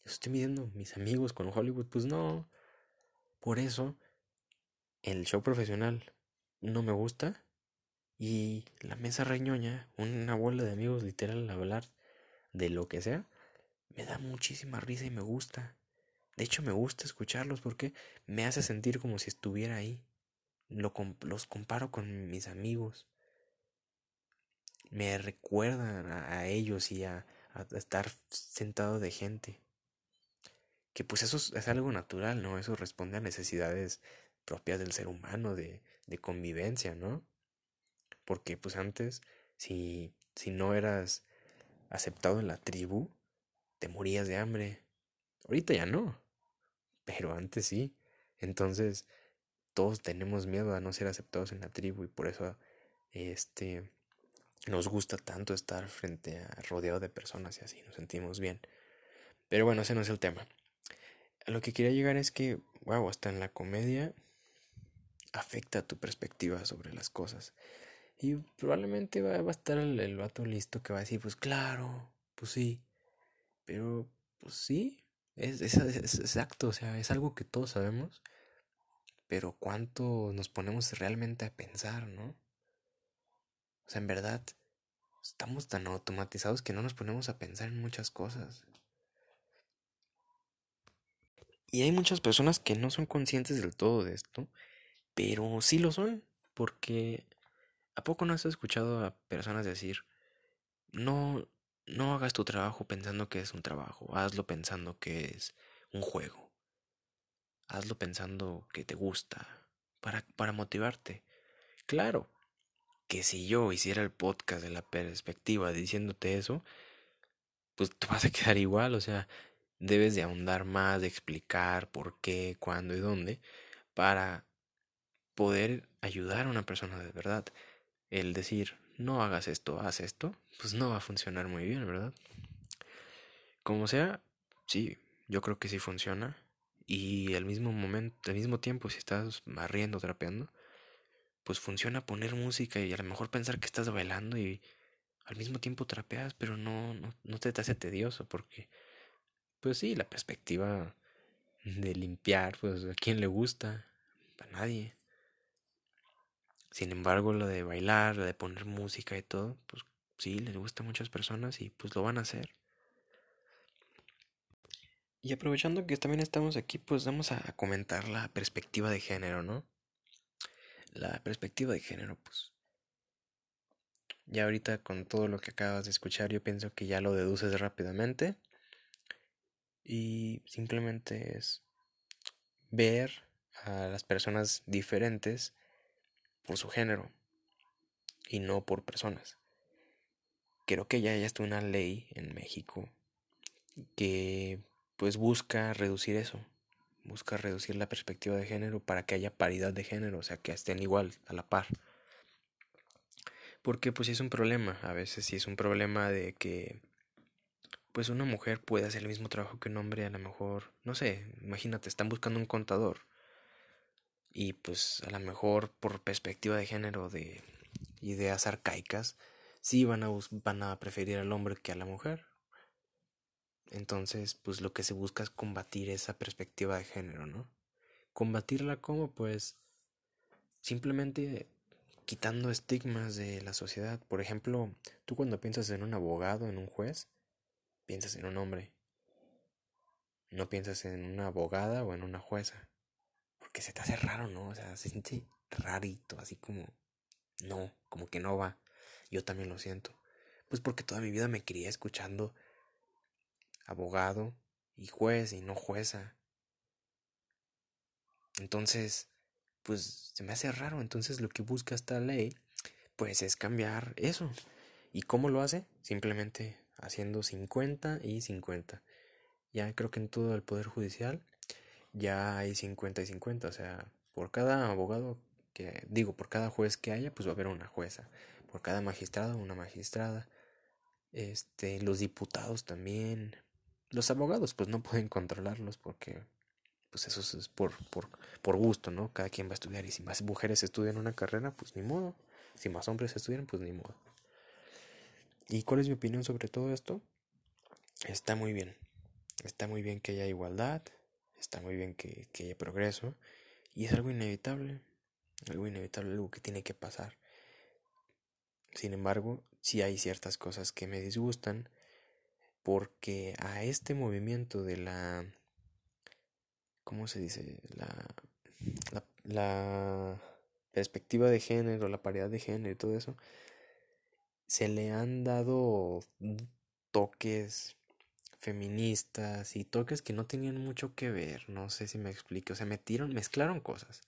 Los estoy midiendo mis amigos con Hollywood, pues no. Por eso el show profesional no me gusta y la mesa reñoña, una bola de amigos literal a hablar de lo que sea, me da muchísima risa y me gusta. De hecho me gusta escucharlos porque me hace sentir como si estuviera ahí. Lo comp- los comparo con mis amigos. Me recuerdan a, a ellos y a, a estar sentado de gente. Que pues eso es, es algo natural, ¿no? Eso responde a necesidades propias del ser humano, de, de convivencia, ¿no? Porque pues antes, si, si no eras aceptado en la tribu, te morías de hambre. Ahorita ya no, pero antes sí. Entonces todos tenemos miedo a no ser aceptados en la tribu y por eso este, nos gusta tanto estar frente a rodeado de personas y así nos sentimos bien. Pero bueno, ese no es el tema. A lo que quería llegar es que, wow, hasta en la comedia afecta tu perspectiva sobre las cosas. Y probablemente va, va a estar el, el vato listo que va a decir, pues claro, pues sí. Pero, pues sí, es, es, es exacto, o sea, es algo que todos sabemos. Pero cuánto nos ponemos realmente a pensar, ¿no? O sea, en verdad, estamos tan automatizados que no nos ponemos a pensar en muchas cosas. Y hay muchas personas que no son conscientes del todo de esto, pero sí lo son, porque ¿a poco no has escuchado a personas decir, no, no hagas tu trabajo pensando que es un trabajo, hazlo pensando que es un juego, hazlo pensando que te gusta, para, para motivarte? Claro, que si yo hiciera el podcast de la perspectiva diciéndote eso, pues te vas a quedar igual, o sea, debes de ahondar más, de explicar por qué, cuándo y dónde para poder ayudar a una persona de verdad. El decir, no hagas esto, haz esto, pues no va a funcionar muy bien, ¿verdad? Como sea, sí, yo creo que sí funciona. Y al mismo momento, al mismo tiempo, si estás barriendo, trapeando, pues funciona poner música y a lo mejor pensar que estás bailando y al mismo tiempo trapeas, pero no, no, no te hace tedioso porque... Pues sí, la perspectiva de limpiar, pues ¿a quién le gusta? A nadie. Sin embargo, la de bailar, la de poner música y todo, pues sí, les gusta a muchas personas y pues lo van a hacer. Y aprovechando que también estamos aquí, pues vamos a comentar la perspectiva de género, ¿no? La perspectiva de género, pues. Ya ahorita con todo lo que acabas de escuchar, yo pienso que ya lo deduces rápidamente. Y simplemente es ver a las personas diferentes por su género y no por personas. Creo que ya, ya está una ley en México que pues busca reducir eso. Busca reducir la perspectiva de género para que haya paridad de género, o sea que estén igual, a la par. Porque pues sí es un problema, a veces sí es un problema de que... Pues una mujer puede hacer el mismo trabajo que un hombre, a lo mejor, no sé, imagínate, están buscando un contador. Y pues a lo mejor por perspectiva de género, de ideas arcaicas, sí van a, van a preferir al hombre que a la mujer. Entonces, pues lo que se busca es combatir esa perspectiva de género, ¿no? ¿Combatirla cómo? Pues simplemente quitando estigmas de la sociedad. Por ejemplo, tú cuando piensas en un abogado, en un juez... Piensas en un hombre. No piensas en una abogada o en una jueza. Porque se te hace raro, ¿no? O sea, se siente rarito, así como... No, como que no va. Yo también lo siento. Pues porque toda mi vida me crié escuchando... Abogado y juez y no jueza. Entonces, pues se me hace raro. Entonces lo que busca esta ley, pues es cambiar eso. ¿Y cómo lo hace? Simplemente... haciendo cincuenta y cincuenta. Ya creo que en todo el Poder Judicial ya hay cincuenta y cincuenta. O sea, por cada abogado que... Digo, por cada juez que haya, pues va a haber una jueza. Por cada magistrado, una magistrada. Este, los diputados también. Los abogados, pues no pueden controlarlos porque... Pues eso es por, por, por gusto, ¿no? Cada quien va a estudiar. Y si más mujeres estudian una carrera, pues ni modo. si más hombres estudian, pues ni modo. ¿Y cuál es mi opinión sobre todo esto? Está muy bien. Está muy bien que haya igualdad. Está muy bien que, que haya progreso. Y es algo inevitable. Algo inevitable, algo que tiene que pasar. Sin embargo, sí hay ciertas cosas que me disgustan, porque a este movimiento de la... ¿Cómo se dice? La, la, la perspectiva de género, la paridad de género y todo eso, se le han dado toques feministas y toques que no tenían mucho que ver. No sé si me explico. O sea, metieron, mezclaron cosas.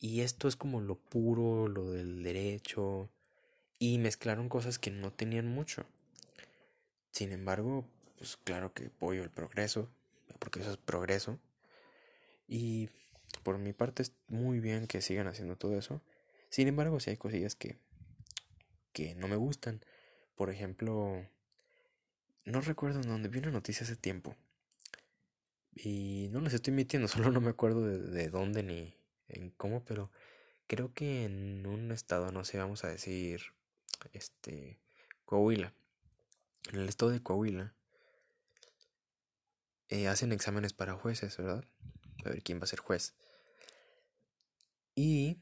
Y esto es como lo puro, lo del derecho... Y mezclaron cosas que no tenían mucho. Sin embargo, pues claro que apoyo el progreso, porque eso es progreso. Y por mi parte es muy bien que sigan haciendo todo eso. Sin embargo, sí hay cosillas que, que no me gustan. Por ejemplo, no recuerdo en dónde vi una noticia hace tiempo. Y no les estoy mintiendo, solo no me acuerdo de, de dónde ni en cómo, pero creo que en un estado, no sé, vamos a decir... Este, Coahuila. En el estado de Coahuila eh, hacen exámenes para jueces, ¿verdad? A ver quién va a ser juez. Y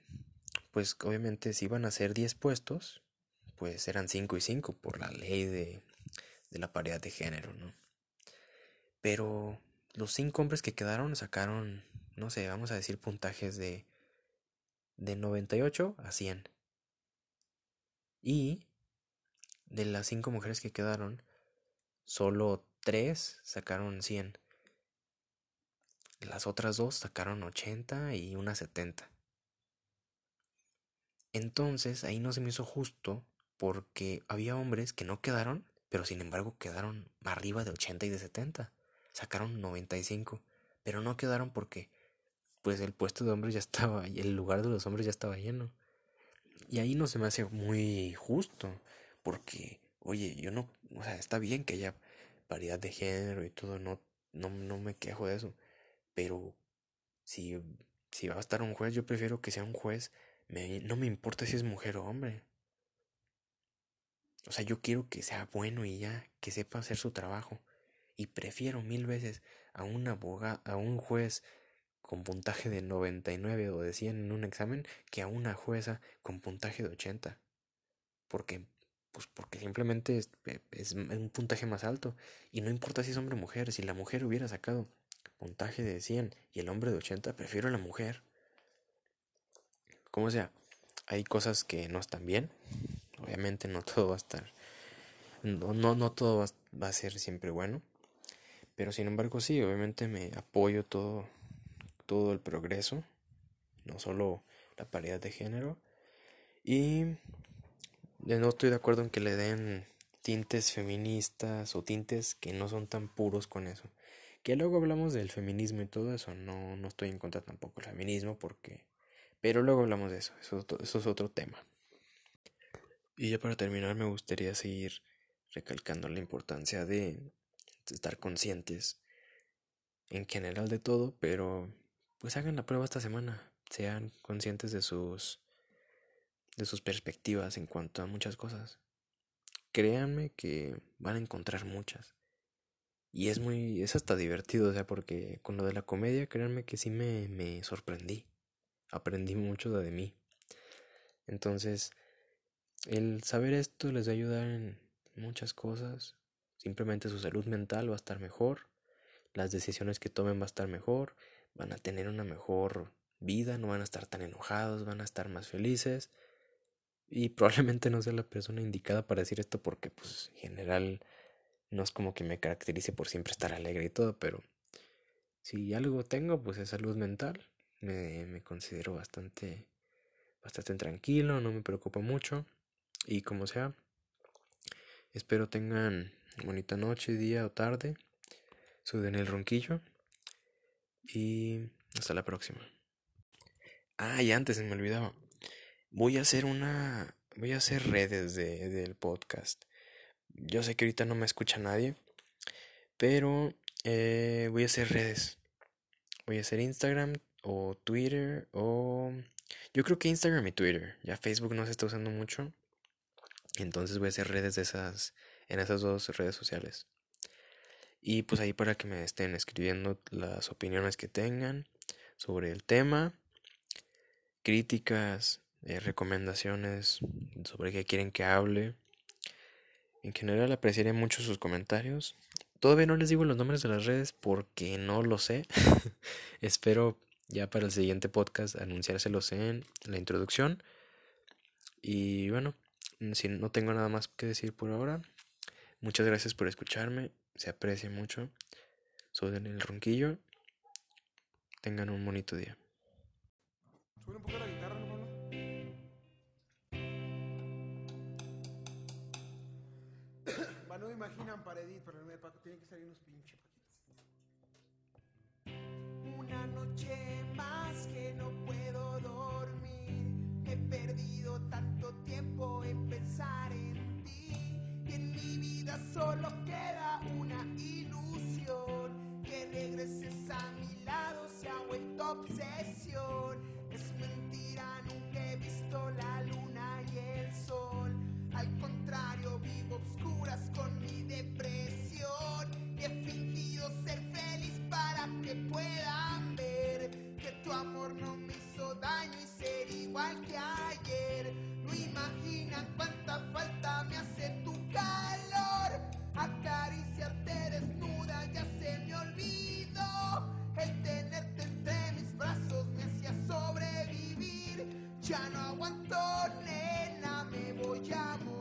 pues obviamente si iban a ser diez puestos, pues eran cinco y cinco por la ley de, de la paridad de género, ¿no? Pero los cinco hombres que quedaron sacaron, no sé, vamos a decir puntajes de, de noventa y ocho a cien. Y de las cinco mujeres que quedaron, solo tres sacaron cien. Las otras dos sacaron ochenta y una setenta. Entonces ahí no se me hizo justo, porque había hombres que no quedaron, pero sin embargo quedaron arriba de ochenta y de setenta. Sacaron noventa y cinco, pero no quedaron porque pues el puesto de hombres ya estaba, el lugar de los hombres ya estaba lleno. Y ahí no se me hace muy justo, porque, oye, yo no, o sea, está bien que haya paridad de género y todo, no, no, no me quejo de eso, pero si, si va a estar un juez, yo prefiero que sea un juez, me, no me importa si es mujer o hombre. O sea, yo quiero que sea bueno y ya, que sepa hacer su trabajo, y prefiero mil veces a un abogado, a un juez con puntaje de noventa y nueve o de cien en un examen, que a una jueza con puntaje de ochenta. Porque, pues porque simplemente es, es un puntaje más alto. Y no importa si es hombre o mujer. Si la mujer hubiera sacado puntaje de cien y el hombre de ochenta, prefiero a la mujer. Como sea, hay cosas que no están bien. Obviamente no todo va a estar... No, no, no todo va, va a ser siempre bueno. Pero sin embargo sí, obviamente me apoyo todo... todo el progreso, no solo la paridad de género, y no estoy de acuerdo en que le den tintes feministas o tintes que no son tan puros con eso, que luego hablamos del feminismo y todo eso, no, no estoy en contra tampoco del feminismo, porque pero luego hablamos de eso, eso, eso es otro tema. Y ya para terminar me gustaría seguir recalcando la importancia de estar conscientes en general de todo, pero... pues hagan la prueba esta semana, sean conscientes de sus de sus perspectivas en cuanto a muchas cosas. Créanme que van a encontrar muchas. Y es muy es hasta divertido, o sea, porque con lo de la comedia, créanme que sí me, me sorprendí. Aprendí mucho de mí. Entonces, el saber esto les va a ayudar en muchas cosas. Simplemente su salud mental va a estar mejor, las decisiones que tomen va a estar mejor. Van a tener una mejor vida, no van a estar tan enojados, van a estar más felices. Y probablemente no sea la persona indicada para decir esto, porque pues en general no es como que me caracterice por siempre estar alegre y todo, pero si algo tengo pues es salud mental. Me, me considero bastante, bastante tranquilo, no me preocupa mucho. Y como sea, espero tengan bonita noche, día o tarde. Soy Daniel Ronquillo. Y hasta la próxima. Ah, y antes se me olvidaba. Voy a hacer una... Voy a hacer redes de, del podcast. Yo sé que ahorita no me escucha nadie. Pero eh, voy a hacer redes. Voy a hacer Instagram o Twitter o Yo creo que Instagram y Twitter. Ya Facebook no se está usando mucho. Entonces voy a hacer redes de esas, en esas dos redes sociales. Y pues ahí para que me estén escribiendo las opiniones que tengan sobre el tema, críticas, eh, recomendaciones sobre qué quieren que hable. En general apreciaré mucho sus comentarios. Todavía no les digo los nombres de las redes porque no lo sé. Espero ya para el siguiente podcast anunciárselos en la introducción. Y bueno, si no tengo nada más que decir por ahora, muchas gracias por escucharme. Se aprecia mucho. Soy Daniel Ronquillo. Tengan un bonito día. Sube un poco la guitarra, ¿no? No me imaginan para Edith, pero me Paco tienen que salir unos pinches paquitos. Una noche más que no puedo dormir. He perdido tanto tiempo en pensar en ti. Y en mi vida solo queda una ilusión. Que regreses a mi lado se ha vuelto obsesión. Es mentira, nunca he visto la luna y el sol. Al contrario, vivo obscuras con mi depresión y he fingido ser feliz para que puedan ver que tu amor no me hizo daño y ser igual que ayer. No imaginan cuánta falta me hace tu calor. Acariciarte desnuda ya se me olvidó. El tenerte entre mis brazos me hacía sobrevivir. Ya no aguanto, nena, me voy a morir.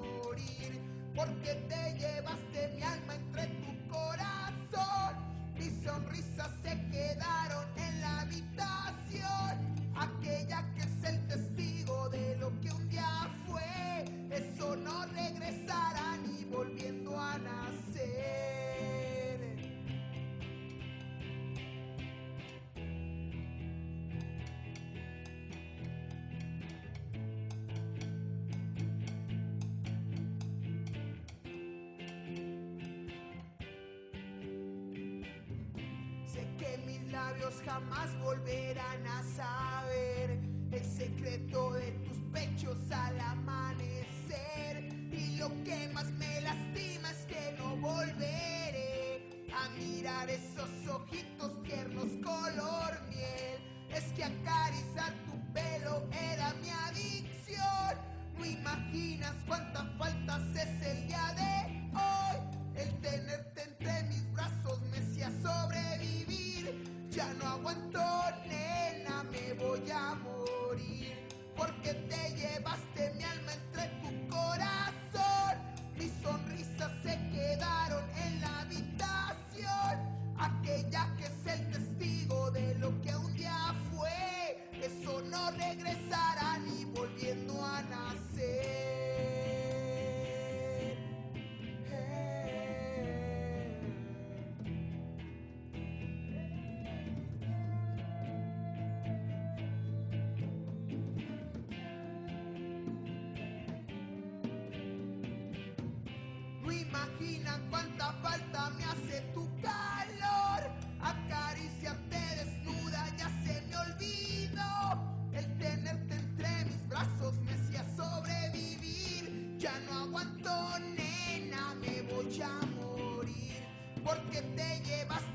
Porque te llevaste mi alma entre tu corazón. Mis sonrisas se quedaron en la habitación. Aquella que es el testigo de lo que un día fue. Eso no regresará ni volviendo a nacer. Jamás volverán a saber el secreto de tus pechos al amanecer. Y lo que más me lastima es que no volveré a mirar esos ojitos tiernos color miel. Es que acariciar tu pelo era mi adicción. No imaginas cuántas faltas es el día de hoy. El tenerte entre mis brazos me hacía sobrevivir. Ya no aguanto, nena, me voy a morir. Porque te llevaste mi alma entre tu corazón. Mis sonrisas se quedaron en la habitación. Aquella que es el testigo de lo que un día fue. Eso no regresará ni volviendo a nacer. Imagina cuánta falta me hace tu calor. Acariciarte desnuda ya se me olvidó. El tenerte entre mis brazos me hacía sobrevivir. Ya no aguanto, nena, me voy a morir. Porque te llevas